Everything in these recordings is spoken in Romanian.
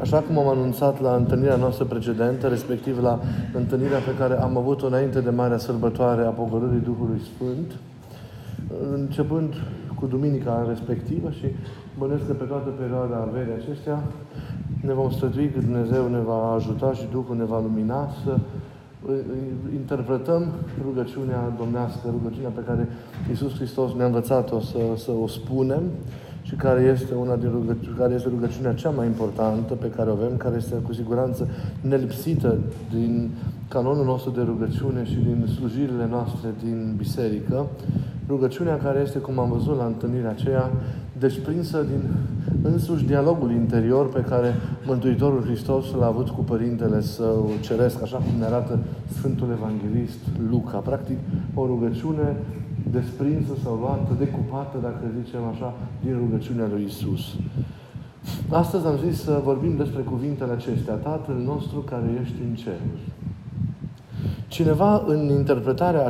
Așa cum am anunțat la întâlnirea noastră precedentă, respectiv la întâlnirea pe care am avut-o înainte de Marea Sărbătoare a Pogorârii Duhului Sfânt, începând cu duminica respectivă și bănesc că pe toată perioada verii acestea ne vom strădui, că Dumnezeu ne va ajuta și Duhul ne va lumina să interpretăm rugăciunea domnească, rugăciunea pe care Iisus Hristos ne-a învățat-o să o spunem și care este una din rugăciunea cea mai importantă pe care o avem, care este cu siguranță nelipsită din canonul nostru de rugăciune și din slujirile noastre din biserică. Rugăciunea care este, cum am văzut la întâlnirea aceea, desprinsă din însuși dialogul interior pe care Mântuitorul Hristos l-a avut cu Părintele Său Ceresc, așa cum ne arată Sfântul Evanghelist Luca. Practic, o rugăciune desprinsă sau luată, decupată, dacă zicem așa, din rugăciunea lui Iisus. Astăzi am zis să vorbim despre cuvintele acestea. Tatăl nostru care ești în cer. Cineva, în interpretarea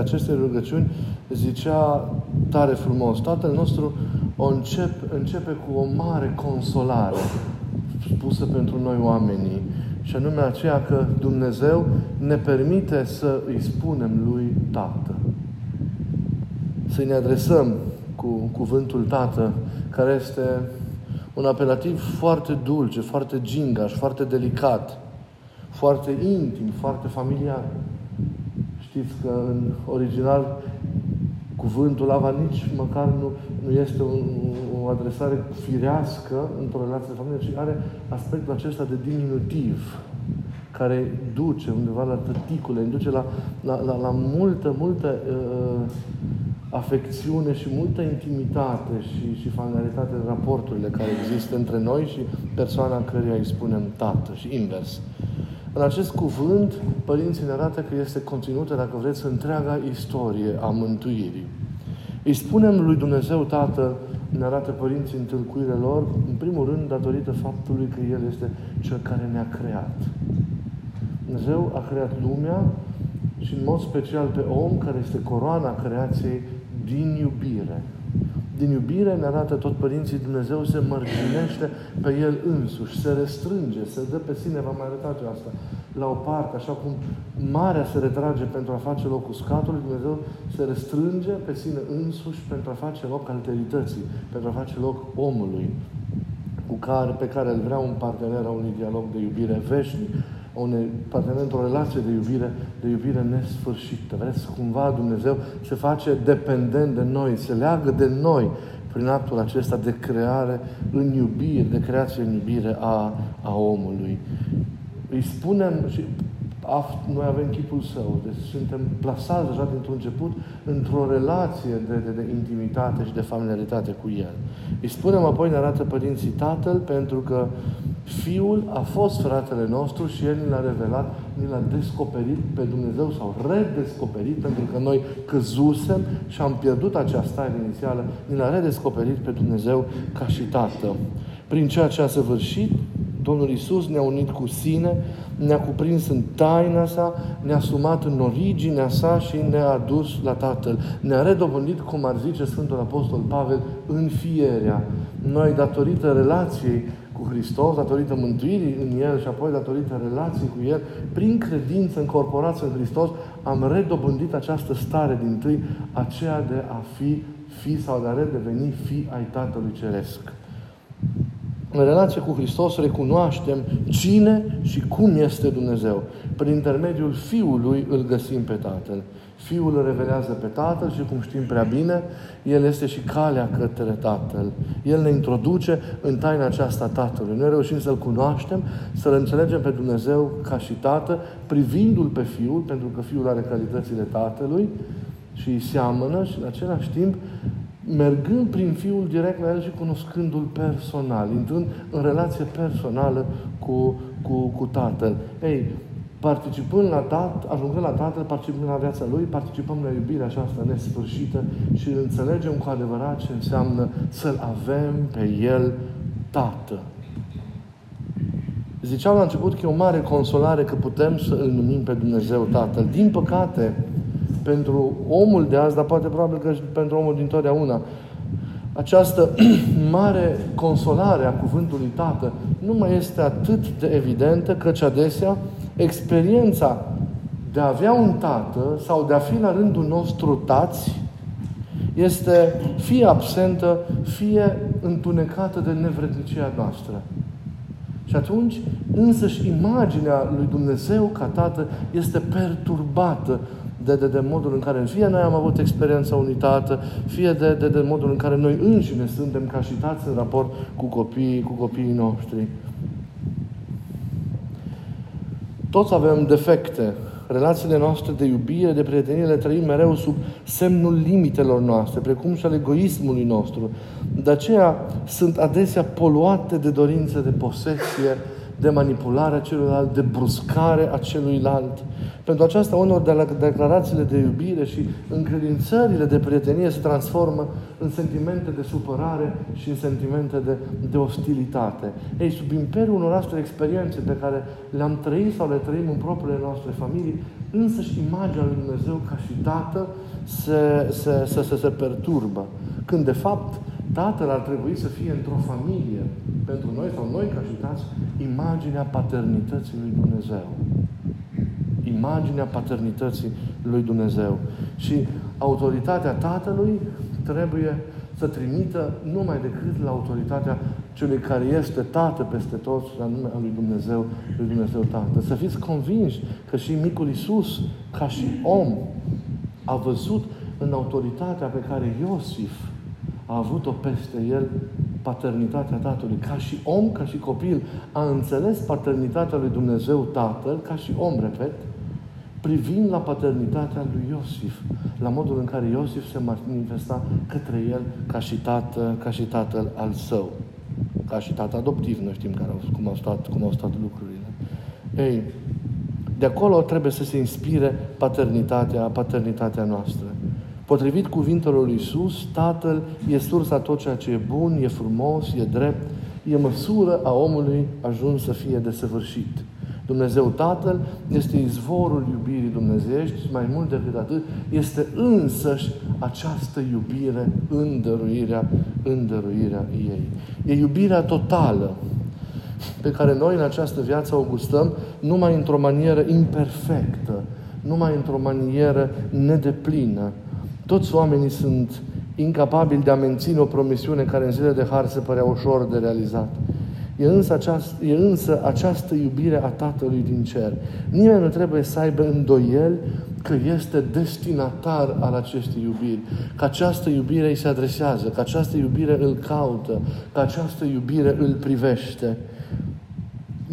acestei rugăciuni, zicea tare frumos, Tatăl nostru începe cu o mare consolare spusă pentru noi oamenii. Și anume aceea că Dumnezeu ne permite să îi spunem lui Tată. Să ne adresăm cu cuvântul Tată, care este un apelativ foarte dulce, foarte gingaș, foarte delicat, foarte intim, foarte familiar. Știți că în original cuvântul ăla nici măcar nu este o adresare firească într-o relație de familie, ci are aspectul acesta de diminutiv, care duce undeva la tăticule, duce la multă afecțiune și multă intimitate și familiaritate în raporturile care există între noi și persoana căreia îi spunem Tată și invers. În acest cuvânt, părinții ne arată că este conținută, dacă vreți, întreaga istorie a mântuirii. Îi spunem lui Dumnezeu Tată, ne arată părinții în tâlcuirea lor, în primul rând, datorită faptului că El este Cel care ne-a creat. Dumnezeu a creat lumea și, în mod special, pe om, care este coroana creației, din iubire. Din iubire, ne arată tot părinții, Dumnezeu se mărginește pe El însuși, se restrânge, se dă pe sine, v-am mai arătat eu asta, la o parte, așa cum marea se retrage pentru a face loc uscatului, Dumnezeu se restrânge pe sine însuși pentru a face loc alterității, pentru a face loc omului, pe care îl vrea un partener a unui dialog de iubire veșnic, într-o relație de iubire nesfârșită. Vreți, cumva Dumnezeu se face dependent de noi, se leagă de noi prin actul acesta de creare în iubire, de creație în iubire a omului. Îi spunem și noi avem chipul Său, deci suntem plasați deja dintr-un început într-o relație de intimitate și de familiaritate cu El. Îi spunem apoi, ne arată părinții, Tatăl, pentru că Fiul a fost fratele nostru și El ni l-a revelat, ni l-a descoperit pe Dumnezeu sau redescoperit, pentru că noi căzusem și am pierdut acea stare inițială, ni l-a redescoperit pe Dumnezeu ca și Tată. Prin ceea ce a săvârșit, Domnul Iisus ne-a unit cu Sine, ne-a cuprins în taina Sa, ne-a sumat în originea Sa și ne-a adus la Tatăl. Ne-a redobândit, cum ar zice Sfântul Apostol Pavel, înfierea. Noi, datorită relației cu Hristos, datorită mântuirii în El și apoi datorită relației cu El, prin credință încorporați în Hristos, am redobândit această stare dintâi, aceea de a fi sau de a redeveni fi ai Tatălui Ceresc. În relație cu Hristos recunoaștem cine și cum este Dumnezeu. Prin intermediul Fiului îl găsim pe Tatăl. Fiul îl revelează pe Tatăl și, cum știm prea bine, El este și calea către Tatăl. El ne introduce în taina aceasta Tatălui. Noi reușim să-L cunoaștem, să-L înțelegem pe Dumnezeu ca și Tată, privindu-L pe Fiul, pentru că Fiul are calitățile Tatălui și îi seamănă și, în același timp, mergând prin Fiul direct la El și cunoscându-L personal, intrând în relație personală cu Tatăl. Participând la Tatăl, ajungând la Tatăl, participăm la viața Lui, participăm la iubirea aceasta nesfârșită și înțelegem cu adevărat ce înseamnă să-L avem pe El Tată. Ziceam la început că e o mare consolare că putem să Îl numim pe Dumnezeu Tatăl. Din păcate, pentru omul de azi, dar poate probabil că și pentru omul dintotdeauna, această mare consolare a cuvântului Tată nu mai este atât de evidentă, căci adesea experiența de a avea un tată sau de a fi la rândul nostru tați este fie absentă, fie întunecată de nevrednicia noastră. Și atunci, însăși imaginea lui Dumnezeu ca Tată este perturbată de modul în care fie noi am avut experiența unui tată, fie de modul în care noi înșine suntem ca și tați în raport cu copiii noștri. Toți avem defecte. Relațiile noastre de iubire, de prietenie le trăim mereu sub semnul limitelor noastre, precum și al egoismului nostru. De aceea sunt adesea poluate de dorințe de posesie, de manipularea celuilalt, de bruscare a celuilalt. Pentru aceasta, unor declarațiile de iubire și încredințările de prietenie se transformă în sentimente de supărare și în sentimente de ostilitate. Ei, sub imperiul unor astfel experiențe pe care le-am trăit sau le trăim în propriile noastre familii, însăși imaginea lui Dumnezeu ca și Tată se perturbă. Când, de fapt, Tatăl ar trebui să fie într-o familie, pentru noi sau noi ca și tați, imaginea paternității lui Dumnezeu. Imaginea paternității lui Dumnezeu. Și autoritatea Tatălui trebuie să trimită numai decât la autoritatea celui care este Tată peste toți, la numele lui Dumnezeu Tată. Să fiți convinși că și micul Iisus, ca și om, a văzut în autoritatea pe care Iosif a avut-o peste el paternitatea Tatălui. Ca și om, ca și copil, a înțeles paternitatea lui Dumnezeu Tatăl, ca și om, repet, privind la paternitatea lui Iosif, la modul în care Iosif se manifesta către el ca și tatăl al său, ca și tată adoptiv, noi știm cum au stat lucrurile. Ei, de acolo trebuie să se inspire paternitatea noastră. Potrivit cuvintelor lui Iisus, Tatăl e sursa tot ceea ce e bun, e frumos, e drept, e măsură a omului ajuns să fie desăvârșit. Dumnezeu Tatăl este izvorul iubirii dumnezeiești, mai mult decât atât, este însăși această iubire în dăruirea ei. E iubirea totală pe care noi în această viață o gustăm numai într-o manieră imperfectă, numai într-o manieră nedeplină. Toți oamenii sunt incapabili de a menține o promisiune care în zilele de har se părea ușor de realizat. E însă această iubire a Tatălui din cer. Nimeni nu trebuie să aibă îndoieli că este destinatar al acestei iubiri, că această iubire îi se adresează, că această iubire îl caută, că această iubire îl privește.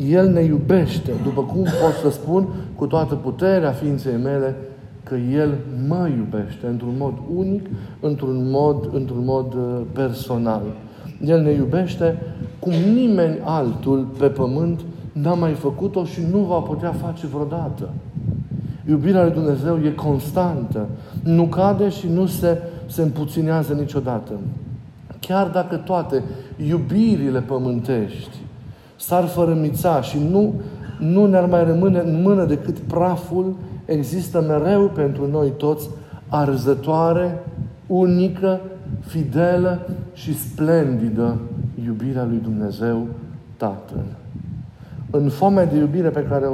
El ne iubește, după cum pot să spun, cu toată puterea ființei mele, că El mă iubește într-un mod unic, într-un mod personal. El ne iubește cum nimeni altul pe pământ n-a mai făcut-o și nu va putea face vreodată. Iubirea lui Dumnezeu e constantă, nu cade și nu se împuținează niciodată. Chiar dacă toate iubirile pământești s-ar fărâmița și nu ne-ar mai rămâne în mână decât praful, există mereu pentru noi toți arzătoare, unică, fidelă și splendidă iubirea lui Dumnezeu Tatăl. În foamea de iubire pe care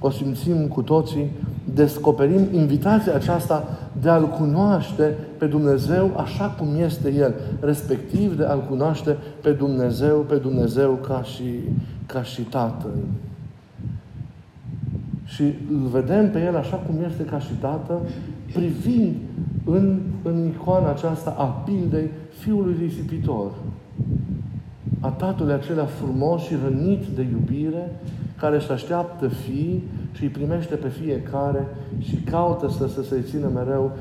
o simțim cu toții, descoperim invitația aceasta de a-L cunoaște pe Dumnezeu așa cum este El, respectiv de a-L cunoaște pe Dumnezeu ca și Tatăl. Și îl vedem pe El așa cum este ca și Tată, privind în icoana aceasta a pildei Fiului Risipitor. A Tatălui acela frumos și rănit de iubire, care își așteaptă fiii și îi primește pe fiecare și caută să-i țină mereu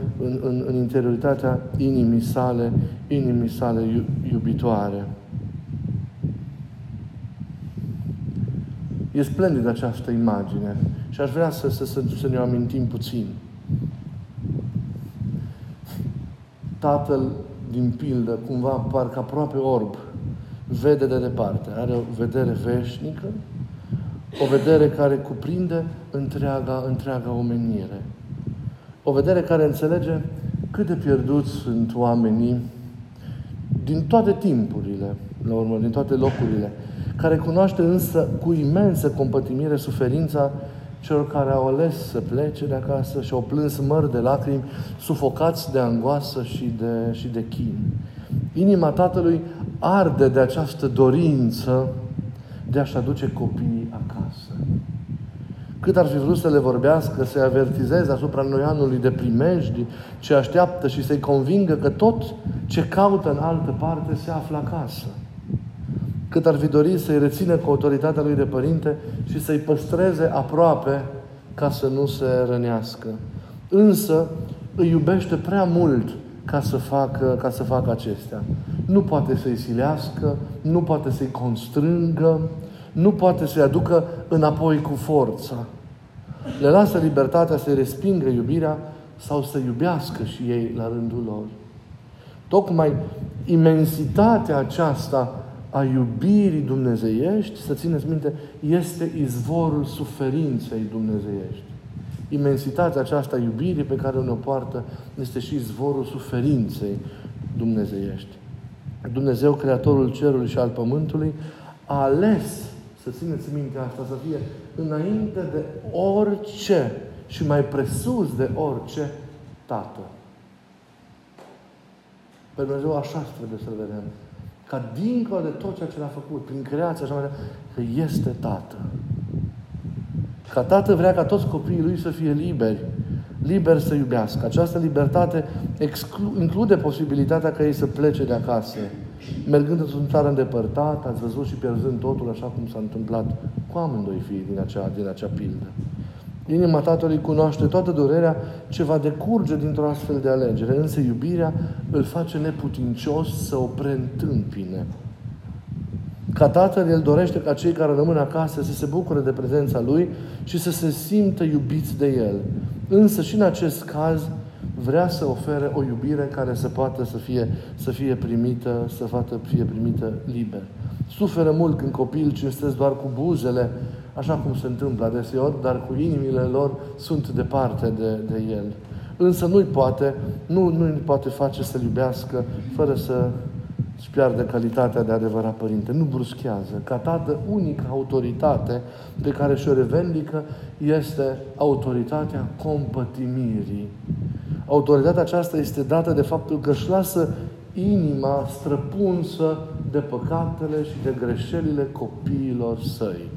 în interioritatea inimii sale iubitoare. E splendidă această imagine și aș vrea să ne amintim puțin. Tatăl din pildă, cumva parcă aproape orb, vede de departe. Are o vedere veșnică, o vedere care cuprinde întreaga omenire. O vedere care înțelege cât de pierduți sunt oamenii din toate timpurile, la urmă, din toate locurile, care cunoaște însă cu imensă compătimire suferința celor care au ales să plece de acasă și au plâns mări de lacrimi, sufocați de angoasă și de chin. Inima Tatălui arde de această dorință de a-și aduce copiii acasă. Cât ar fi vrut să le vorbească, să-i avertizeze asupra noianului de primejdi, ce așteaptă și să-i convingă că tot ce caută în altă parte se află acasă. Cât ar fi dorit să-i rețină cu autoritatea lui de părinte și să-i păstreze aproape ca să nu se rănească. Însă îi iubește prea mult ca să facă acestea. Nu poate să-i silească, nu poate să-i constrângă, nu poate să-i aducă înapoi cu forța. Le lasă libertatea să-i respingă iubirea sau să iubească și ei la rândul lor. Tocmai imensitatea aceasta a iubirii dumnezeiești, să țineți minte, este izvorul suferinței dumnezeiești. Imensitatea aceasta a iubirii pe care ne-o poartă este și izvorul suferinței dumnezeiești. Dumnezeu, Creatorul Cerului și al Pământului, a ales, să țineți minte asta, să fie înainte de orice și mai presus de orice Tată. Pe Dumnezeu așa trebuie să vedem. Ca dincolo de tot ceea ce l-a făcut, prin creație, așa mai departe, că este Tată. Ca Tată vrea ca toți copiii Lui să fie liberi să iubească. Această libertate include posibilitatea ca ei să plece de acasă, mergând într-o țară îndepărtată, ați văzut, și pierzând totul, așa cum s-a întâmplat cu amândoi fiii din acea pildă. Inima Tatălui cunoaște toată durerea ce va decurge dintr-o astfel de alegere, însă iubirea îl face neputincios să o preîntâmpine. Ca Tatăl, El dorește ca cei care rămân acasă să se bucure de prezența Lui și să se simtă iubiți de El. Însă și în acest caz vrea să ofere o iubire care să poată să fie primită liber. Suferă mult când copiii îl cinstesc doar cu buzele, așa cum se întâmplă adeseori, dar cu inimile lor sunt departe de El. Însă nu-i poate face să-L iubească fără să-și piardă calitatea de adevărat părinte. Nu bruschează. Ca Tată, unica autoritate pe care și-o revendică este autoritatea compătimirii. Autoritatea aceasta este dată de faptul că își lasă inima străpunsă de păcatele și de greșelile copiilor săi.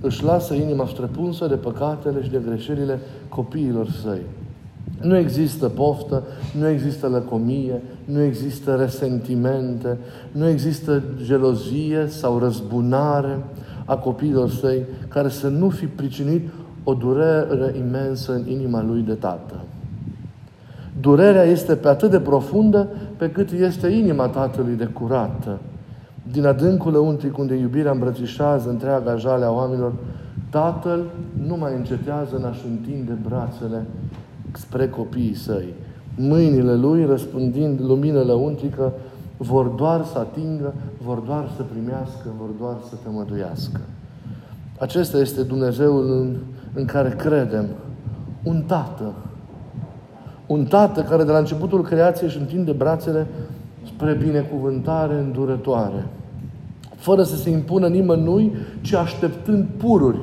Își lasă inima străpunsă de păcatele și de greșelile copiilor săi. Nu există poftă, nu există lăcomie, nu există resentimente, nu există gelozie sau răzbunare a copiilor săi care să nu fi pricinit o durere imensă în inima lui de Tată. Durerea este pe atât de profundă pe cât este inima Tatălui de curată. Din adâncul lăuntric, unde iubirea îmbrățișează întreaga jale a oamenilor, Tatăl nu mai încetează în a-și întinde brațele spre copiii săi. Mâinile Lui, răspândind lumină lăuntrică, vor doar să atingă, vor doar să primească, vor doar să tămăduiască. Acesta este Dumnezeul în care credem. Un Tată. Un Tată care de la începutul creației își întinde brațele spre binecuvântare îndurătoare, fără să se impună nimănui, ci așteptând pururi,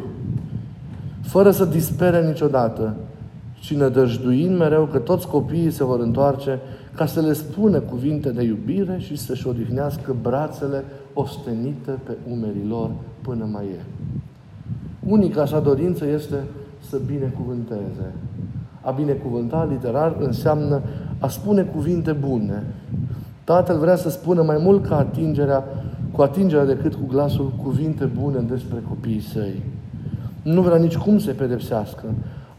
fără să dispere niciodată, ci nădăjduind mereu că toți copiii se vor întoarce ca să le spună cuvinte de iubire și să-și odihnească brațele ostenite pe umerii lor până mai e. Unica sa dorință este să binecuvânteze. A binecuvânta, literar, înseamnă a spune cuvinte bune. Tatăl vrea să spună mai mult ca cu atingerea decât cu glasul cuvinte bune despre copiii săi. Nu vrea nici cum să-i pedepsească.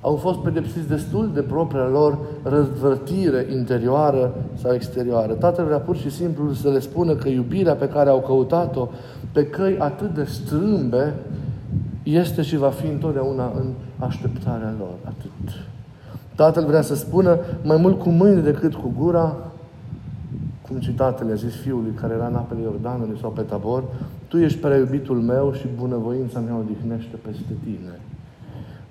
Au fost pedepsiți destul de propria lor răzvrătire interioară sau exterioară. Tatăl vrea pur și simplu să le spună că iubirea pe care au căutat-o pe căi atât de strâmbe este și va fi întotdeauna în așteptarea lor. Atât. Tatăl vrea să spună mai mult cu mâinile decât cu gura, cum citatele a zis fiului care era în apele Iordanului sau pe Tabor: tu ești prea iubitul meu și bunăvoința mea odihnește peste tine.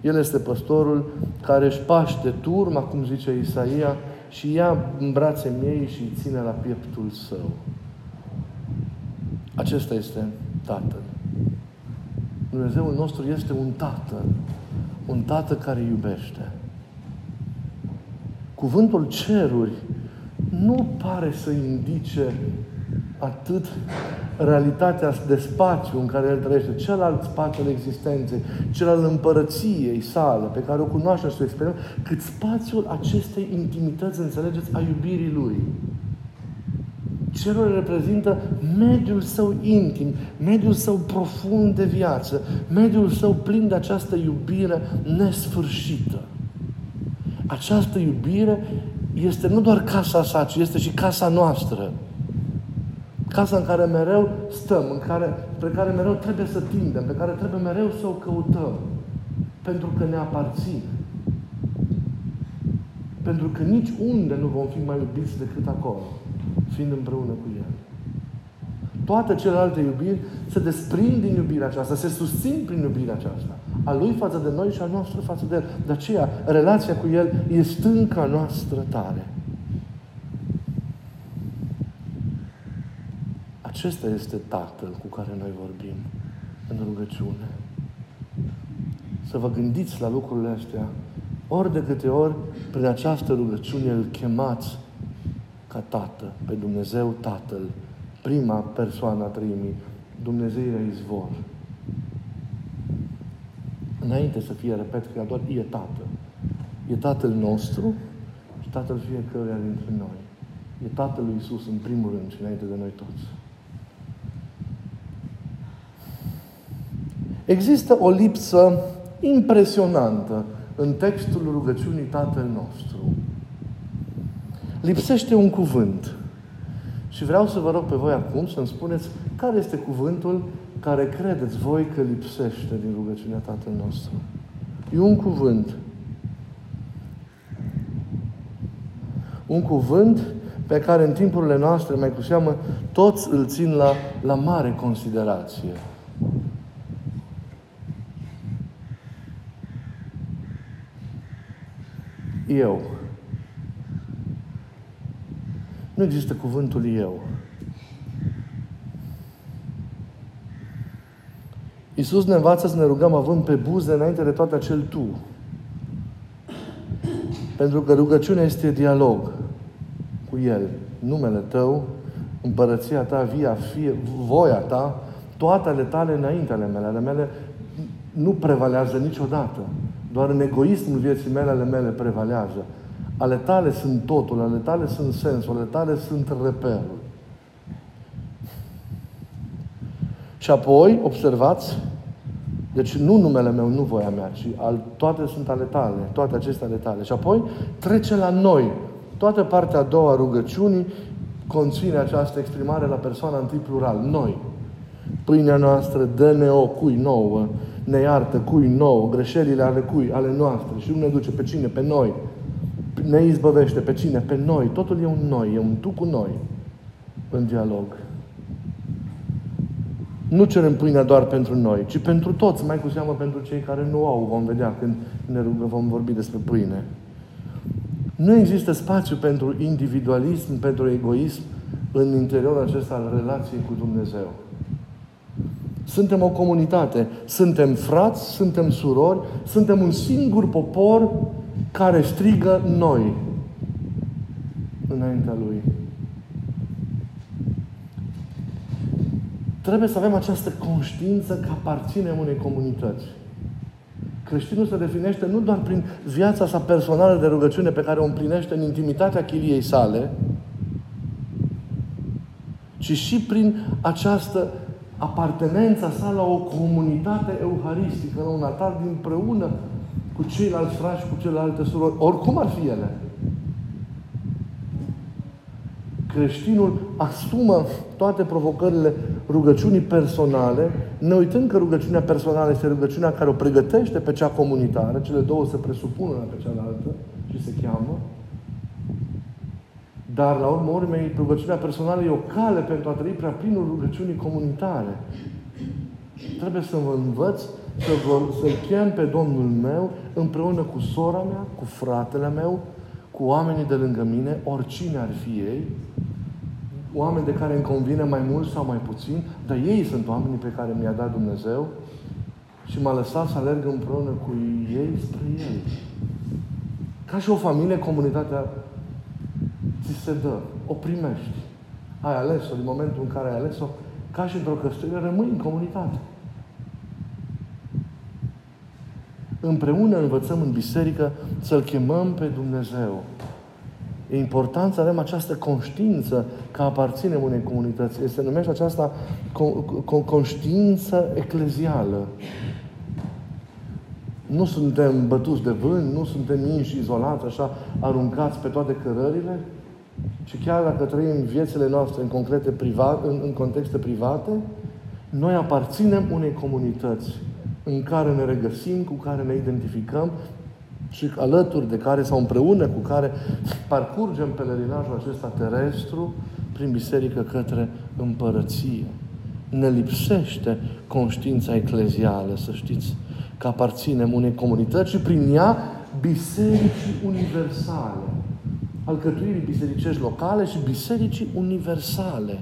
El este păstorul care își paște turma, cum zice Isaia, și ia în brațe miei și îi ține la pieptul său. Acesta este Tatăl. Dumnezeul nostru este un Tată. Un Tată care iubește. Cuvântul ceruri nu pare să indice atât realitatea de spațiu în care el trăiește, celălalt spațiu al existenței, cel al împărăției sale, pe care o cunoaște și o experimentă, cât spațiul acestei intimități, înțelegeți, a iubirii lui. Cerul reprezintă mediul său intim, mediul său profund de viață, mediul său plin de această iubire nesfârșită. Această iubire este nu doar casa sa, ci este și casa noastră. Casa în care mereu stăm, pe care mereu trebuie să tindem, pe care trebuie mereu să o căutăm. Pentru că ne aparține. Pentru că nici unde nu vom fi mai iubiți decât acolo, fiind împreună cu El. Toate celelalte iubiri se desprind din iubirea aceasta, se susțin prin iubirea aceasta. A Lui față de noi și a noastră față de El. De aceea, relația cu El e stânca noastră tare. Acesta este Tatăl cu care noi vorbim în rugăciune. Să vă gândiți la lucrurile astea. Ori de câte ori, prin această rugăciune, îl chemați ca Tată, pe Dumnezeu Tatăl, prima persoană a Treimii, Dumnezeirea izvor. Înainte să fie, repet, că doar e Tată. E Tatăl nostru și Tatăl fiecăruia dintre noi. E Tatăl lui Iisus în primul rând și înainte de noi toți. Există o lipsă impresionantă în textul rugăciunii Tatăl nostru. Lipsește un cuvânt. Și vreau să vă rog pe voi acum să-mi spuneți care este cuvântul care credeți voi că lipsește din rugăciunea Tatăl nostru. E un cuvânt. Un cuvânt pe care în timpurile noastre, mai cu seamă, toți îl țin la mare considerație. Eu. Nu există cuvântul eu. Iisus ne învață să ne rugăm având pe buze înainte de toate acel tu. Pentru că rugăciunea este dialog cu El. Numele Tău, împărăția Ta, voia Ta, toate ale Tale înainte ale mele. Ale mele nu prevalează niciodată. Doar în egoismul vieții mele, ale mele prevalează. Ale Tale sunt totul, ale Tale sunt sensul, ale Tale sunt reperul. Și apoi, observați, deci nu numele meu, nu voia mea, ci toate sunt ale Tale, toate acestea ale Tale. Și apoi trece la noi. Toată partea a doua a rugăciunii conține această exprimare la persoana întâi plural, noi. Pâinea noastră, dă-ne-o cui nouă, ne iartă cui nouă, greșelile ale cui, ale noastre. Și nu ne duce pe cine? Pe noi. Ne izbăvește pe cine? Pe noi. Totul e un noi, e un tu cu noi în dialog. Nu cerem pâinea doar pentru noi, ci pentru toți, mai cu seamă pentru cei care nu au. Vom vedea când ne rugăm, vom vorbi despre pâine. Nu există spațiu pentru individualism, pentru egoism în interiorul acesta al relației cu Dumnezeu. Suntem o comunitate, suntem frați, suntem surori, suntem un singur popor care strigă noi înaintea Lui. Trebuie să avem această conștiință că aparținem unei comunități. Creștinul se definește nu doar prin viața sa personală de rugăciune pe care o împlinește în intimitatea chiliei sale, ci și prin această apartenența sa la o comunitate euharistică, la un altar împreună cu ceilalți frați, cu celelalte surori, oricum ar fi ele. Creștinul asumă toate provocările rugăciunii personale, ne uitând că rugăciunea personală este rugăciunea care o pregătește pe cea comunitară, cele două se presupun una pe cealaltă și se cheamă, dar la urmă urmei, rugăciunea personală e o cale pentru a trăi prea plinul rugăciunii comunitare. Trebuie să vă învăț să-L chem pe Domnul meu împreună cu sora mea, cu fratele meu, cu oamenii de lângă mine, oricine ar fi ei, oameni de care îmi convine mai mult sau mai puțin, dar ei sunt oamenii pe care mi-a dat Dumnezeu și m-a lăsat să alerg împreună cu ei spre ei. Ca și o familie, comunitatea ți se dă, o primești. Ai ales-o, din momentul în care ai ales-o, ca și într-o căsătorie, rămâi în comunitate. Împreună învățăm în biserică să-L chemăm pe Dumnezeu. E important să avem această conștiință că aparținem unei comunități. Se numește aceasta conștiință eclezială. Nu suntem bătuți de vânt, nu suntem minși izolați, așa, aruncați pe toate cărările, ci chiar dacă trăim viețile noastre în, în contexte private, noi aparținem unei comunități în care ne regăsim, cu care ne identificăm și alături de care, sau împreună cu care, parcurgem pelerinajul acesta terestru prin biserică către împărăție. Ne lipsește conștiința eclezială, să știți, că aparținem unei comunități și prin ea bisericii universale. Alcătuirii bisericești locale și bisericii universale.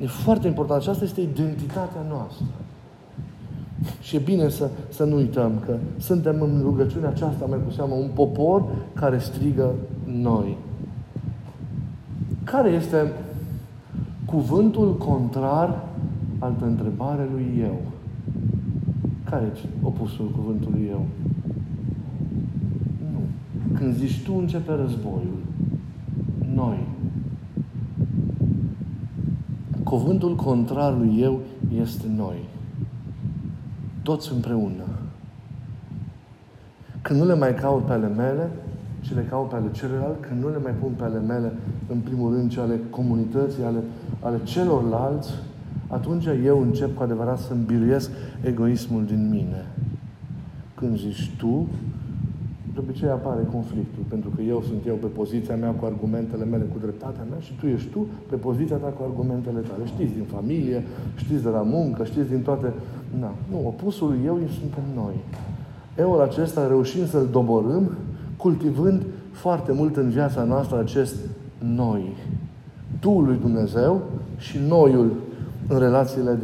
E foarte important. Aceasta este identitatea noastră. Și e bine să nu uităm că suntem în rugăciunea aceasta, mai cu seamă, un popor care strigă noi. Care este cuvântul contrar, altă întrebare, lui eu? Care e opusul cuvântului eu? Nu. Când zici tu, începe războiul. Noi. Cuvântul contrar lui eu este noi. Toți împreună. Când nu le mai caut pe ale mele, ci le caut pe ale celorlalți, când nu le mai pun pe ale mele, în primul rând, ci ale comunității, ale celorlalți, atunci eu încep cu adevărat să îmbiruiesc egoismul din mine. Când zici tu, de obicei apare conflictul, pentru că eu sunt eu pe poziția mea cu argumentele mele, cu dreptatea mea și tu ești tu pe poziția ta cu argumentele tale. Știți din familie, știți de la muncă, știți din toate... Na, nu, opusul eu suntem noi. Eu acesta reușim să-l doborâm, cultivând foarte mult în viața noastră acest noi. Tu lui Dumnezeu și noiul în relațiile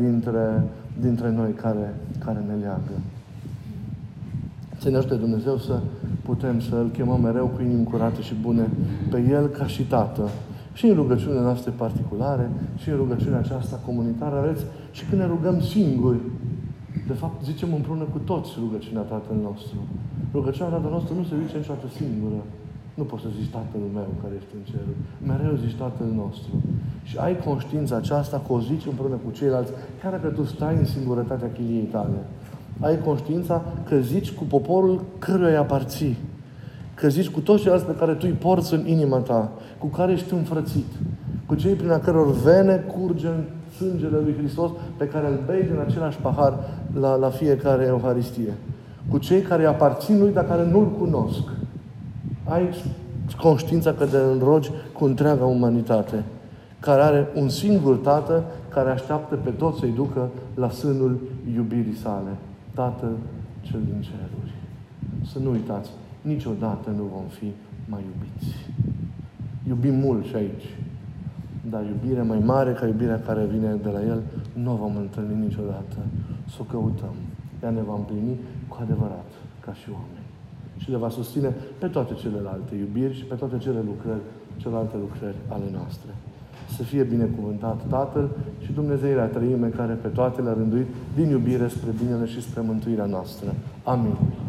dintre noi care ne leagă. Să ne ajute Dumnezeu să putem să Îl chemăm mereu cu inimi curate și bune pe El ca și Tată. Și în rugăciunile noastre particulare, și în rugăciunea aceasta comunitară, aveți, și când ne rugăm singuri. De fapt, zicem împreună cu toți rugăciunea Tatăl nostru. Rugăciunea Tatăl nostru nu se zice niciodată singură. Nu poți să zici Tatăl meu care ești în cerul. Mereu zici Tatăl nostru. Și ai conștiința aceasta că o zici împreună cu ceilalți, chiar dacă tu stai în singurătatea chiliei tale. Ai conștiința că zici cu poporul căruia îi aparții. Că zici cu toți ceilalți pe care tu îi porți în inima ta, cu care ești înfrățit, cu cei prin a căror vene curge în sângele lui Hristos pe care îl bei din același pahar la fiecare euharistie. Cu cei care îi aparțin lui, dar care nu-l cunosc. Ai conștiința că te-l rogi cu întreaga umanitate, care are un singur Tată care așteaptă pe toți să-i ducă la sânul iubirii sale. Tatăl cel din ceruri. Să nu uitați, niciodată nu vom fi mai iubiți. Iubim mult și aici, dar iubirea mai mare ca iubirea care vine de la El, nu o vom întâlni niciodată. Să o căutăm. Ea ne va împlini cu adevărat, ca și oameni. Și le va susține pe toate celelalte iubiri și pe toate celelalte lucrări ale noastre. Să fie binecuvântat Tatăl și Dumnezeirea Trăime, care pe toate le-a rânduit din iubire spre binele și spre mântuirea noastră. Amin.